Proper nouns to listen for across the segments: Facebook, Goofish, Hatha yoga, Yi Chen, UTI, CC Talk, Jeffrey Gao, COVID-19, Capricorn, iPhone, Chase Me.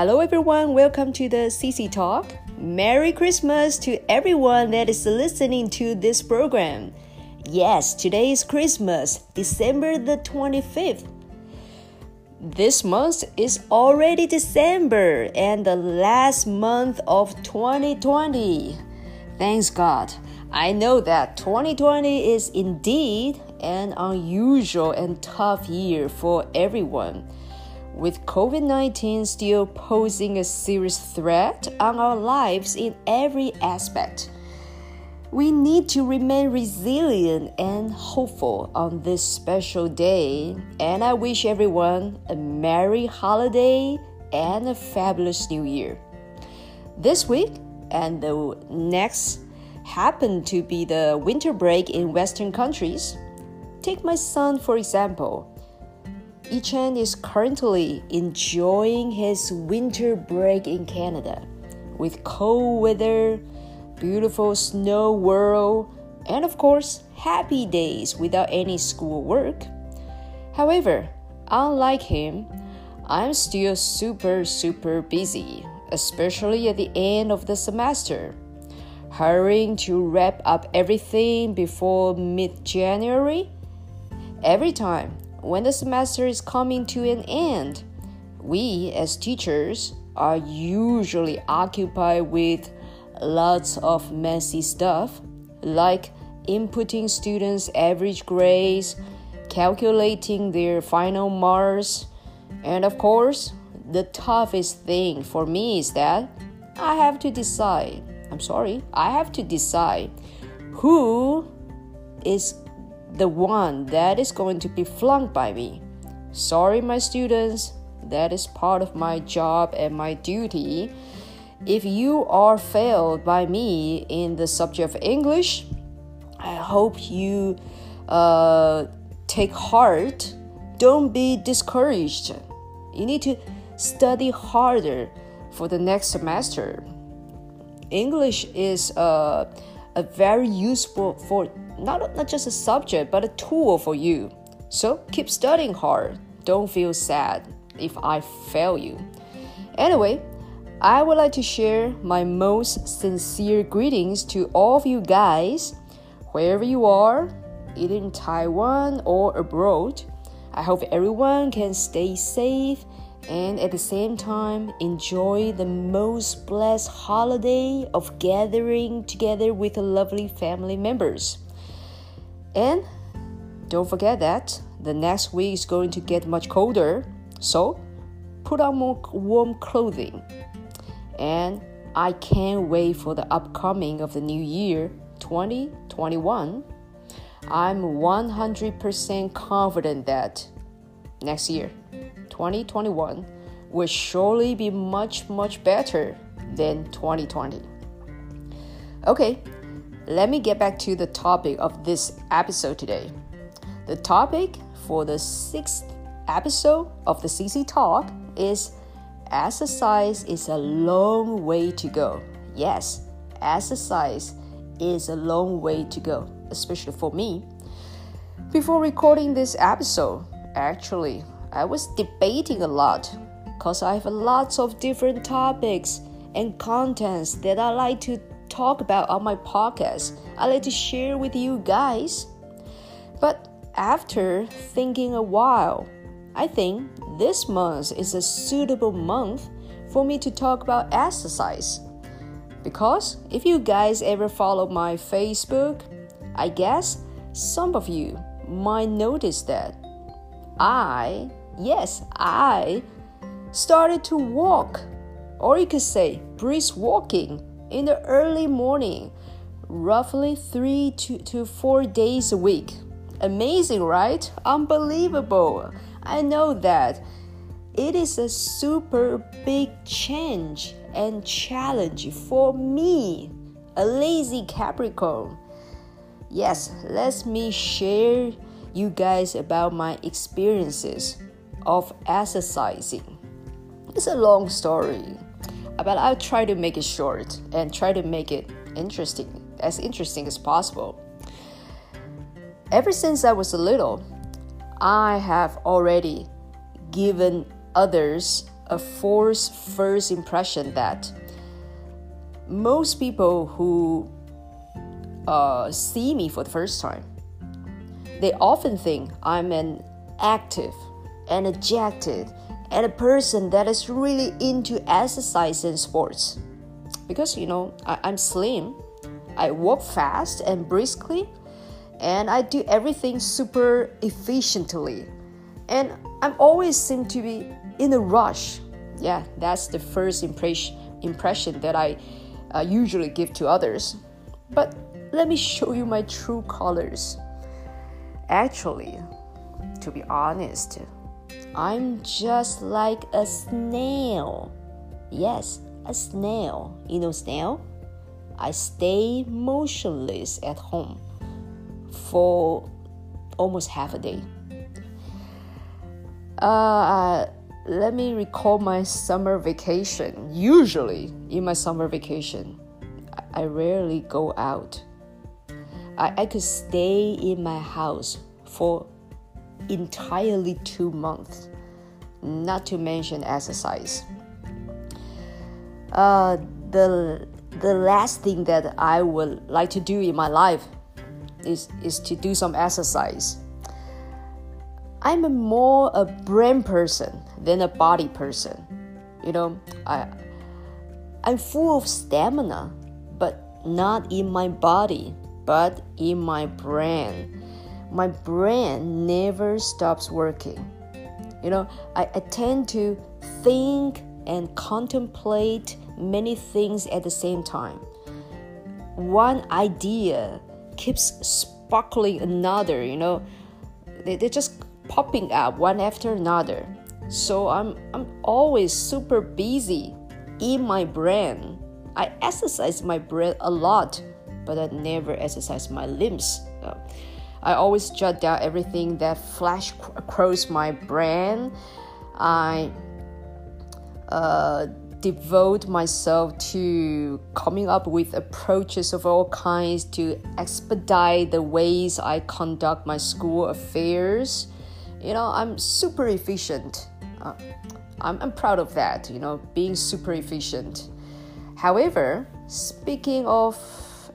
Hello everyone, welcome to the CC Talk. Merry Christmas to everyone that is listening to this program. Yes, today is Christmas, December the 25th. This month is already December and the last month of 2020. Thanks God. I know that 2020 is indeed an unusual and tough year for everyone, with COVID-19 still posing a serious threat on our lives in every aspect. We need to remain resilient and hopeful on this special day, and I wish everyone a merry holiday and a fabulous new year. This week and the next happen to be the winter break in Western countries. Take my son, for example. Yi Chen is currently enjoying his winter break in Canada, with cold weather, beautiful snow whirl, and of course, happy days without any schoolwork. However, unlike him, I'm still super busy, especially at the end of the semester, hurrying to wrap up everything before mid-January. Every time when the semester is coming to an end, we as teachers are usually occupied with lots of messy stuff like inputting students' average grades, calculating their final marks, and of course, the toughest thing for me is that I have to decide who is the one that is going to be flunked by me. Sorry, my students, that is part of my job and my duty. If you are failed by me in the subject of English, I hope you take heart. Don't be discouraged. You need to study harder for the next semester. English is a very useful for not just a subject, but a tool for you. So keep studying hard. Don't feel sad if I fail you. Anyway, I would like to share my most sincere greetings to all of you guys, wherever you are, either in Taiwan or abroad. I hope everyone can stay safe and at the same time enjoy the most blessed holiday of gathering together with lovely family members. And don't forget that the next week is going to get much colder, so put on more warm clothing. And I can't wait for the upcoming of the new year, 2021. I'm 100% confident that next year, 2021, will surely be much better than 2020. Okay, let me get back to the topic of this episode today. The topic for the 6th episode of the CC Talk is exercise is a long way to go. Yes, exercise is a long way to go, especially for me. Before recording this episode, actually, I was debating a lot because I have lots of different topics and contents that I like to talk about on my podcast. I like to share with you guys. But after thinking a while, I think this month is a suitable month for me to talk about exercise. Because if you guys ever follow my Facebook, I guess some of you might notice that I started to walk, or you could say brisk walking, in the early morning, roughly 3 to 4 days a week. Amazing, right? Unbelievable. I know that it is a super big change and challenge for me, a lazy Capricorn. Yes, let me share you guys about my experiences of exercising. It's a long story, but I'll try to make it short and try to make it interesting as possible. Ever since I was little, I have already given others a false first impression that most people who see me for the first time, they often think I'm an active, energetic, and a person that is really into exercise and sports. Because, you know, I'm slim, I walk fast and briskly, and I do everything super efficiently. And I'm always seem to be in a rush. Yeah, that's the first impression that I usually give to others. But let me show you my true colors. Actually, to be honest, I'm just like a snail. Yes, a snail. You know snail? I stay motionless at home for almost half a day. Let me recall my summer vacation. Usually, in my summer vacation, I rarely go out. I could stay in my house for entirely 2 months, not to mention exercise. The last thing that I would like to do in my life is to do some exercise. I'm more a brain person than a body person. You know, I'm full of stamina, but not in my body, but in my brain. My brain never stops working. You know, I tend to think and contemplate many things at the same time. One idea keeps sparkling another, you know. They're just popping up one after another. So I'm always super busy in my brain. I exercise my brain a lot, but I never exercise my limbs. I always jot down everything that flashed across my brain. I devote myself to coming up with approaches of all kinds to expedite the ways I conduct my school affairs. You know, I'm super efficient. I'm proud of that, you know, being super efficient. However, speaking of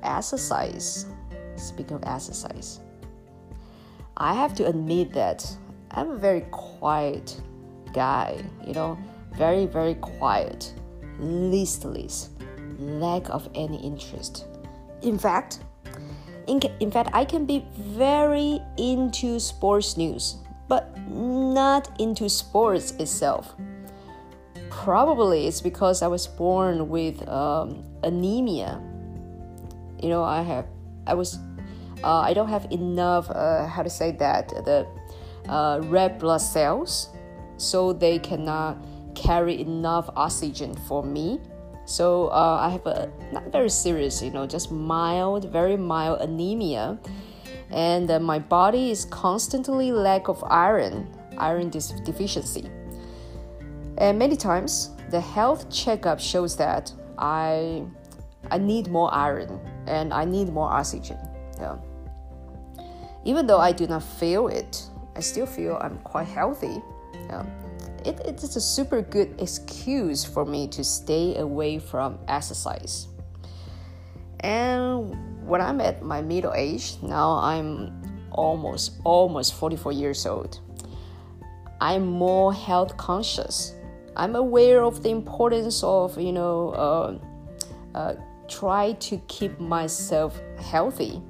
exercise, I have to admit that I'm a very quiet guy, you know, very, very quiet, listless, lack of any interest. In fact, I can be very into sports news, but not into sports itself. Probably it's because I was born with anemia. You know, I don't have enough, red blood cells, so they cannot carry enough oxygen for me. So I have a not very serious, you know, just mild, very mild anemia, and my body is constantly lack of iron deficiency. And many times the health checkup shows that I need more iron and I need more oxygen. Yeah. Even though I do not feel it, I still feel I'm quite healthy. Yeah. It is a super good excuse for me to stay away from exercise. And when I'm at my middle age, now I'm almost 44 years old, I'm more health conscious. I'm aware of the importance of, you know, try to keep myself healthy.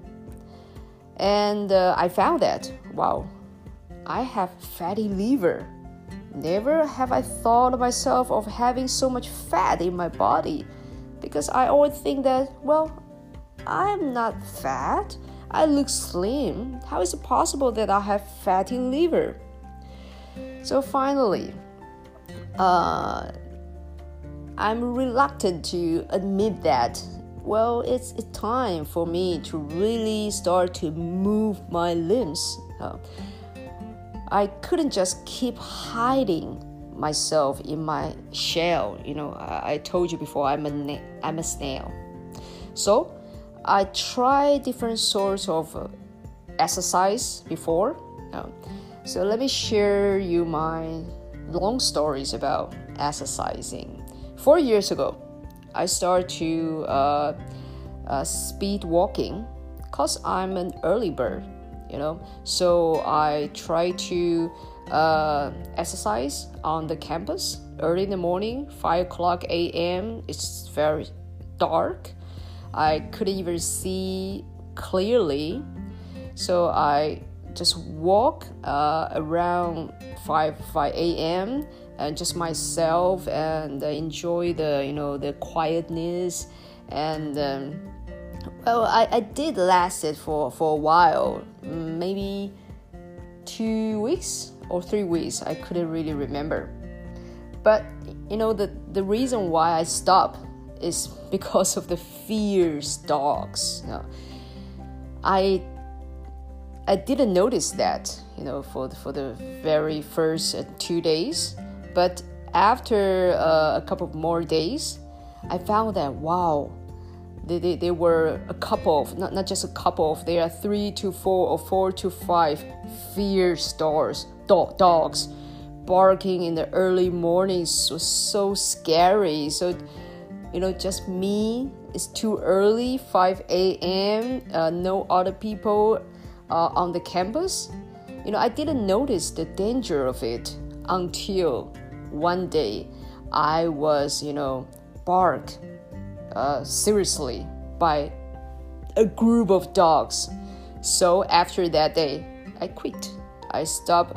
And I found that, wow, I have fatty liver. Never have I thought of myself of having so much fat in my body, because I always think that, well, I'm not fat, I look slim. How is it possible that I have fatty liver? So finally, I'm reluctant to admit that, well, it's time for me to really start to move my limbs. I couldn't just keep hiding myself in my shell. You know, I told you before, I'm a snail. So I tried different sorts of exercise before. So let me share you my long stories about exercising. 4 years ago, I started to speed walking because I'm an early bird, you know. So I try to exercise on the campus early in the morning, 5:00 a.m. It's very dark. I couldn't even see clearly. So I just walk around 5 a.m. and just myself and enjoy the, you know, the quietness. And well, I did last it for a while, maybe 2 weeks or 3 weeks. I couldn't really remember. But you know, the reason why I stopped is because of the fierce dogs. You know, I didn't notice that, you know, for the very first 2 days. But after a couple more days, I found that, wow, they were a couple of, not just a couple of, there are 3 to 4 or 4 to 5 fierce dogs barking in the early mornings was so scary. So, you know, just me, it's too early, 5 a.m., no other people on the campus. You know, I didn't notice the danger of it until one day I was, you know, barked seriously by a group of dogs. So after that day, I quit. I stopped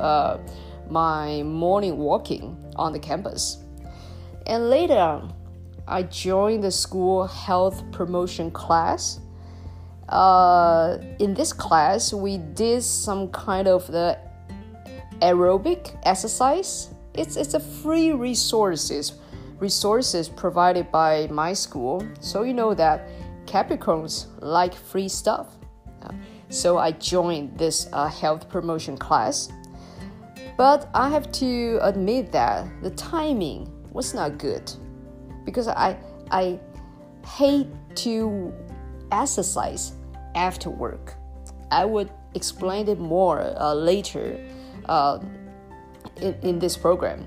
my morning walking on the campus. And later on, I joined the school health promotion class. In this class, we did some kind of the aerobic exercise. It's a free resources provided by my school. So you know that Capricorns like free stuff. So I joined this health promotion class. But I have to admit that the timing was not good, because I hate to exercise after work. I would explain it more later in this program.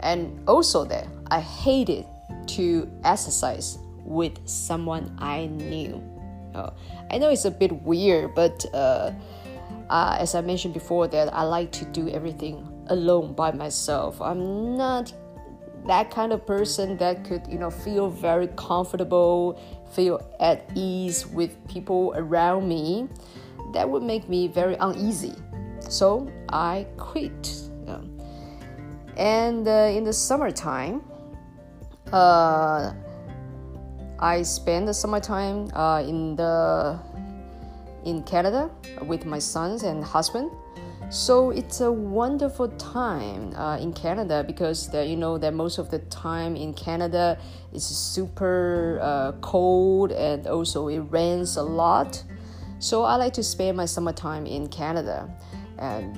And also that I hated to exercise with someone I knew. I know it's a bit weird, but as I mentioned before, that I like to do everything alone by myself. I'm not that kind of person that could, you know, feel very comfortable, feel at ease with people around me. That would make me very uneasy. So I quit. And in the summertime, I spent the summertime in Canada with my sons and husband. So it's a wonderful time in Canada, because you know that most of the time in Canada it's super cold, and also it rains a lot. So I like to spend my summertime in Canada, and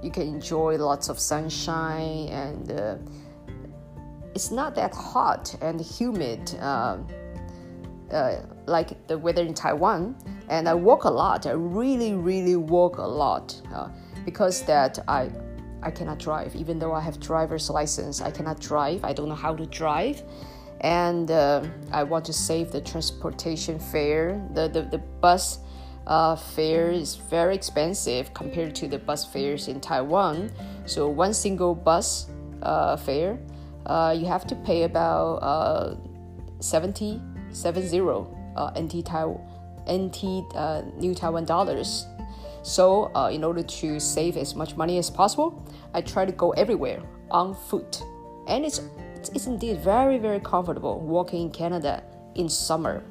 you can enjoy lots of sunshine, and it's not that hot and humid like the weather in Taiwan. And I walk a lot. I really walk a lot because that I cannot drive. Even though I have driver's license, I cannot drive. I don't know how to drive, and I want to save the transportation fare. The bus fare is very expensive compared to the bus fares in Taiwan. So one single bus fare, you have to pay about 70 NT New Taiwan dollars. So in order to save as much money as possible, I try to go everywhere on foot, and it's indeed very comfortable walking in Canada in summer.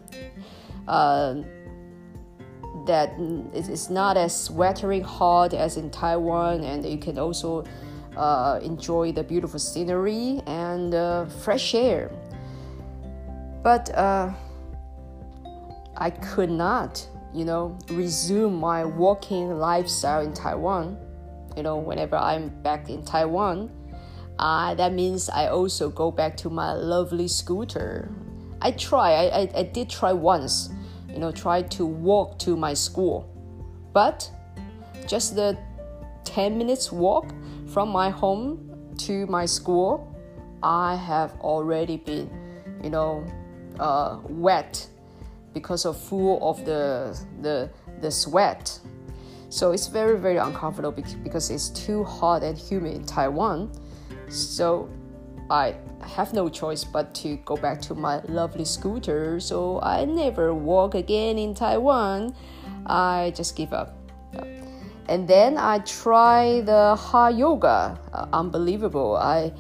That it's not as sweltering hot as in Taiwan, and you can also enjoy the beautiful scenery and fresh air. But I could not, you know, resume my walking lifestyle in Taiwan. You know, whenever I'm back in Taiwan, that means I also go back to my lovely scooter. I did try once, you know, try to walk to my school. But just the 10 minutes walk from my home to my school, I have already been, wet because of full of the sweat. So it's very, very uncomfortable because it's too hot and humid in Taiwan. So I have no choice but to go back to my lovely scooter. So I never walk again in Taiwan. I just give up. And then I tried the Hatha yoga. Unbelievable. I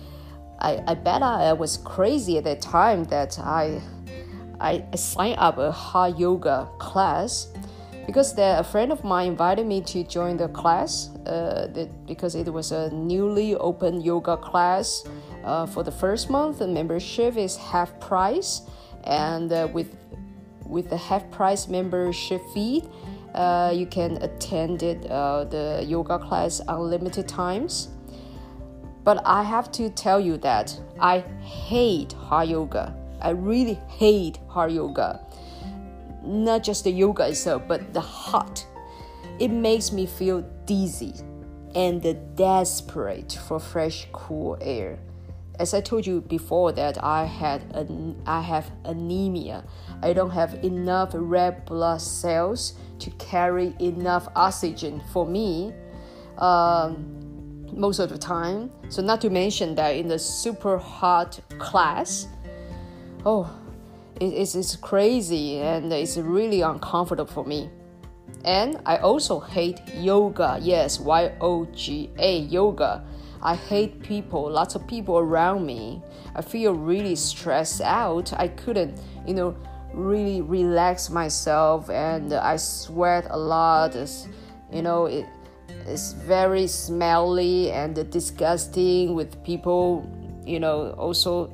bet I was crazy at that time that I signed up a Hatha yoga class because a friend of mine invited me to join the class because it was a newly opened yoga class. For the first month, the membership is half price, and with the half price membership fee, you can attend the yoga class unlimited times. But I have to tell you that I hate Hatha yoga. I really hate Hatha yoga. Not just the yoga itself, but the heart. It makes me feel dizzy and desperate for fresh, cool air. As I told you before, that I have anemia. I don't have enough red blood cells to carry enough oxygen for me. Most of the time. So not to mention that in the super hot class, it's crazy and it's really uncomfortable for me. And I also hate yoga. Yes, yoga, yoga. I hate people, lots of people around me. I feel really stressed out. I couldn't, really relax myself, and I sweat a lot. It's very smelly and disgusting with people, also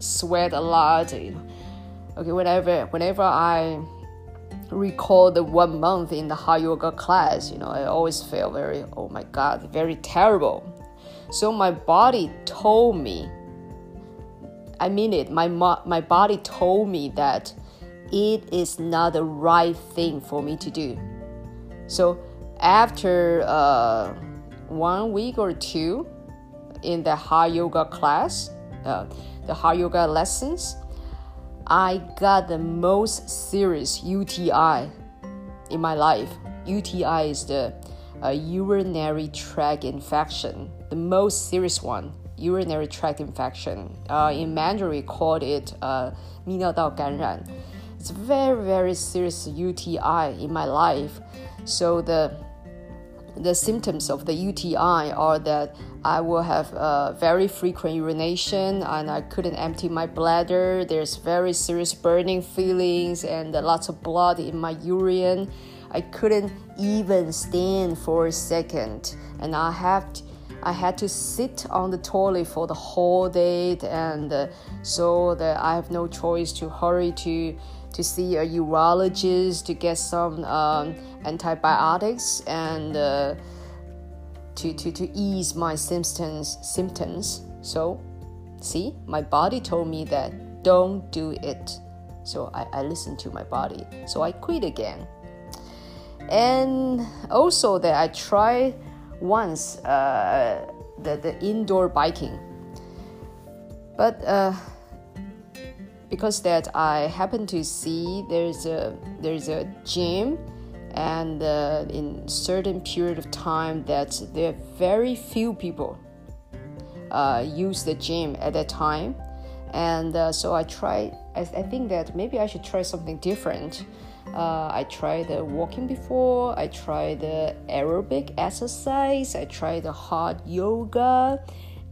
sweat a lot. Okay, whenever I recall the 1 month in the Hatha yoga class, I always feel very, oh my God, very terrible. So my body told me, I mean it, my body told me that it is not the right thing for me to do. So after 1 week or two in the Hatha yoga class, the Hatha yoga lessons, I got the most serious UTI in my life. UTI is the urinary tract infection, the most serious one, urinary tract infection. In Mandarin, called it 泌尿道感染. It's very, very serious UTI in my life. So the symptoms of the UTI are that I will have very frequent urination, and I couldn't empty my bladder. There's very serious burning feelings and lots of blood in my urine. I couldn't even stand for a second, and I had to sit on the toilet for the whole day, and so that I have no choice to hurry to see a urologist to get some antibiotics and to ease my symptoms. So, see, my body told me that don't do it. So I listened to my body. So I quit again. And also that I tried once the indoor biking. But because that I happened to see there's a gym, and in certain period of time that there are very few people use the gym at that time, and so I tried. I think that maybe I should try something different. I tried the walking before, I tried the aerobic exercise, I tried the hot yoga,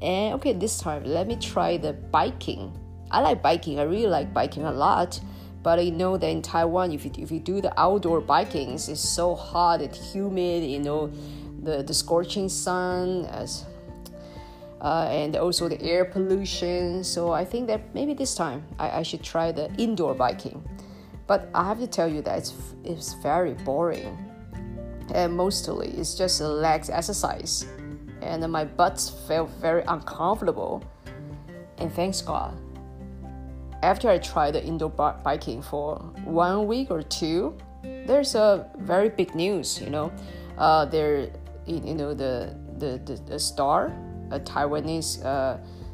and okay, this time let me try the biking. I like biking, I really like biking a lot, but I know that in Taiwan, if you do the outdoor biking, it's so hot and humid, the scorching sun, and also the air pollution. So I think that maybe this time I should try the indoor biking. But I have to tell you that it's very boring, and mostly it's just a leg exercise, and my butt felt very uncomfortable. And thanks God, after I tried the indoor biking for 1 week or two, there's a very big news. There, the star, a Taiwanese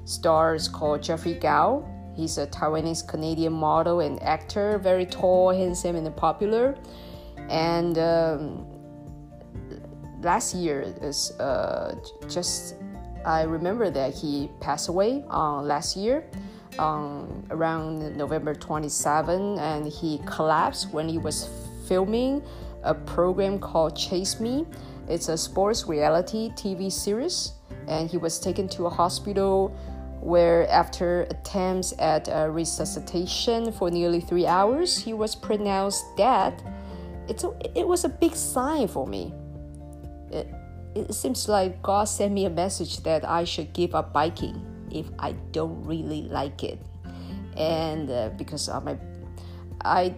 star is called Jeffrey Gao. He's a Taiwanese-Canadian model and actor, very tall, handsome, and popular. And last year, I remember that he passed away last year, around November 27, and he collapsed when he was filming a program called Chase Me. It's a sports reality TV series, and he was taken to a hospital where after attempts at resuscitation for nearly 3 hours, he was pronounced dead. It was a big sign for me. It seems like God sent me a message that I should give up biking if I don't really like it. And because I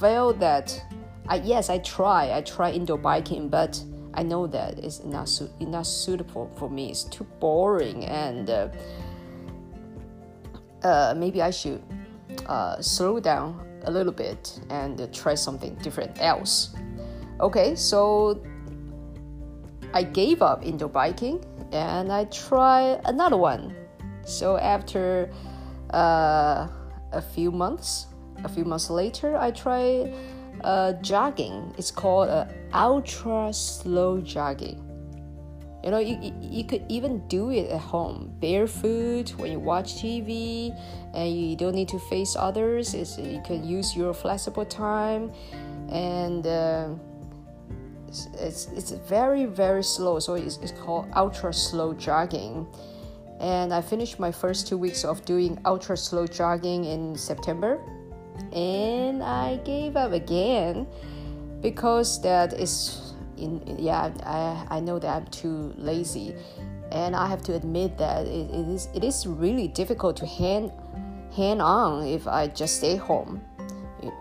felt that, I try indoor biking, but I know that it's not suitable for me. It's too boring, and maybe I should slow down a little bit and try something different else. Okay, so I gave up indoor biking and I tried another one. So after a few months later, I tried jogging. It's called ultra slow jogging. You know, you could even do it at home, barefoot, when you watch TV, and you don't need to face others. You can use your flexible time, and it's very, very slow. So it's called ultra slow jogging. And I finished my first 2 weeks of doing ultra slow jogging in September, and I gave up again because that is. I know that I'm too lazy, and I have to admit that it is really difficult to hang on if I just stay home,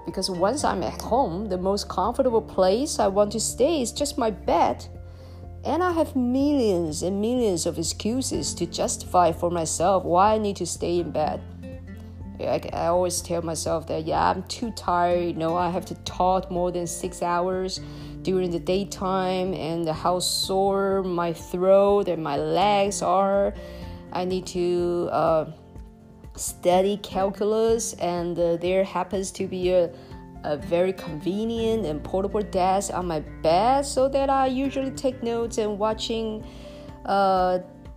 because once I'm at home, the most comfortable place I want to stay is just my bed, and I have millions and millions of excuses to justify for myself why I need to stay in bed. I always tell myself that I'm too tired. I have to talk more than 6 hours during the daytime, and how sore my throat and my legs are. I need to study calculus, and there happens to be a very convenient and portable desk on my bed, so that I usually take notes and watching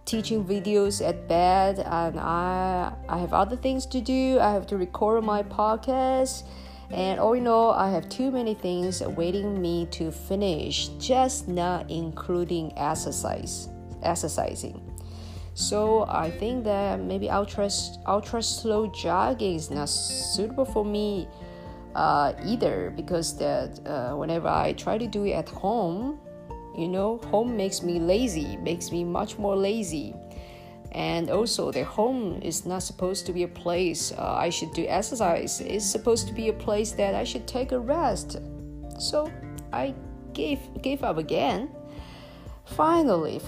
teaching videos at bed, and I have other things to do. I have to record my podcast, and all in all, I have too many things awaiting me to finish, just not including exercising. So I think that maybe ultra slow jogging is not suitable for me either, because that whenever I try to do it at home, home makes me lazy, makes me much more lazy. And also, the home is not supposed to be a place I should do exercise. It's supposed to be a place that I should take a rest. So I gave up again. Finally,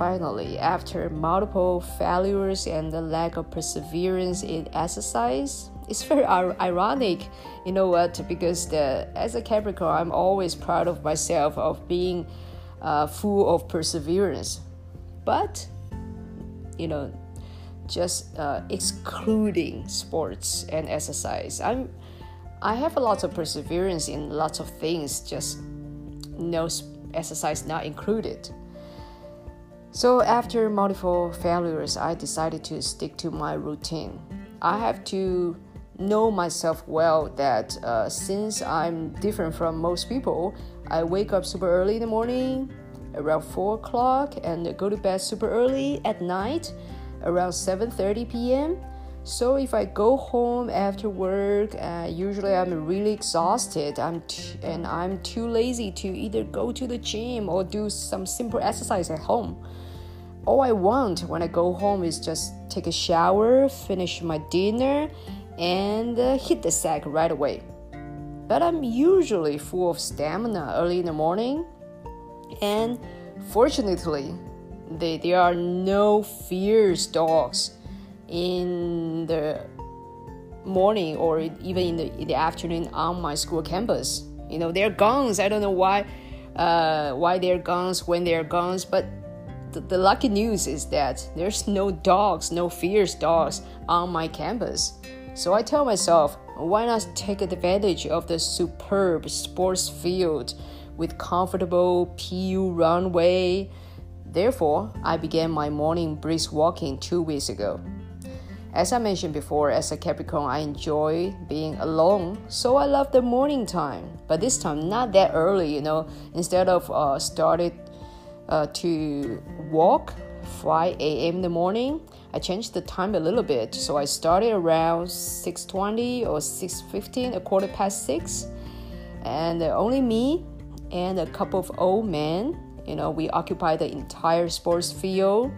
after multiple failures and the lack of perseverance in exercise, it's very ironic, you know what? Because as a Capricorn, I'm always proud of myself of being full of perseverance, but just excluding sports and exercise, I have a lot of perseverance in lots of things, just no exercise not included. So after multiple failures, I decided to stick to my routine. I have to know myself well that since I'm different from most people, I wake up super early in the morning, around 4 o'clock, and go to bed super early at night, around 7:30 p.m. So if I go home after work, usually I'm really exhausted, and I'm too lazy to either go to the gym or do some simple exercise at home. All I want when I go home is just take a shower, finish my dinner, and hit the sack right away. But I'm usually full of stamina early in the morning, and fortunately, there are no fierce dogs in the morning or even in the afternoon on my school campus. They're guns. I don't know why they're guns when they're guns, but the lucky news is that there's no dogs, no fierce dogs on my campus. So I tell myself, why not take advantage of the superb sports field with comfortable PU runway? Therefore, I began my morning brisk walking 2 weeks ago. As I mentioned before, as a Capricorn, I enjoy being alone, so I love the morning time. But this time, not that early, you know. Instead of to walk 5 a.m. in the morning, I changed the time a little bit. So I started around 6:20 or 6:15, a quarter past 6. And only me and a couple of old men, you know, we occupy the entire sports field.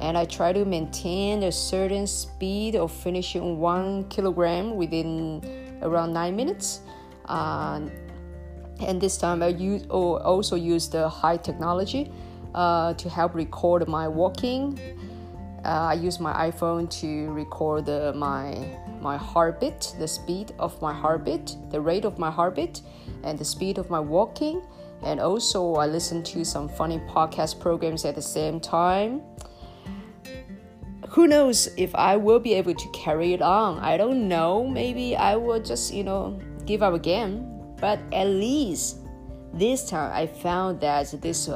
And I try to maintain a certain speed of finishing 1 kilogram within around 9 minutes. And this time I also use the high technology to help record my walking. I use my iPhone to record my heartbeat, the speed of my heartbeat, the rate of my heartbeat, and the speed of my walking. And also I listen to some funny podcast programs at the same time. Who knows if I will be able to carry it on? I don't know. Maybe I will just, you know, give up again. But at least this time I found that this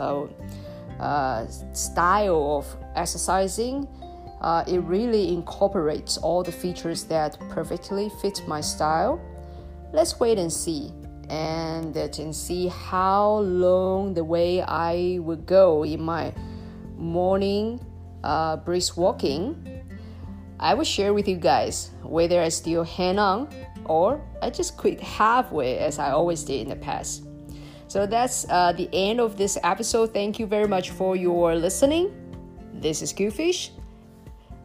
style of exercising, it really incorporates all the features that perfectly fit my style. Let's wait and see. And see how long the way I would go in my morning brisk walking. I will share with you guys whether I still hang on or I just quit halfway as I always did in the past. So that's the end of this episode. Thank you very much for your listening. This is Goofish.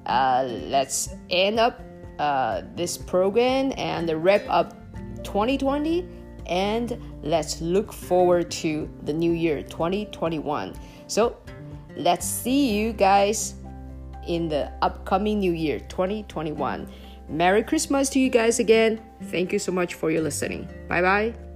Let's end up this program and wrap up 2020, and let's look forward to the new year 2021. So let's see you guys in the upcoming new year, 2021. Merry Christmas to you guys again. Thank you so much for your listening. Bye-bye.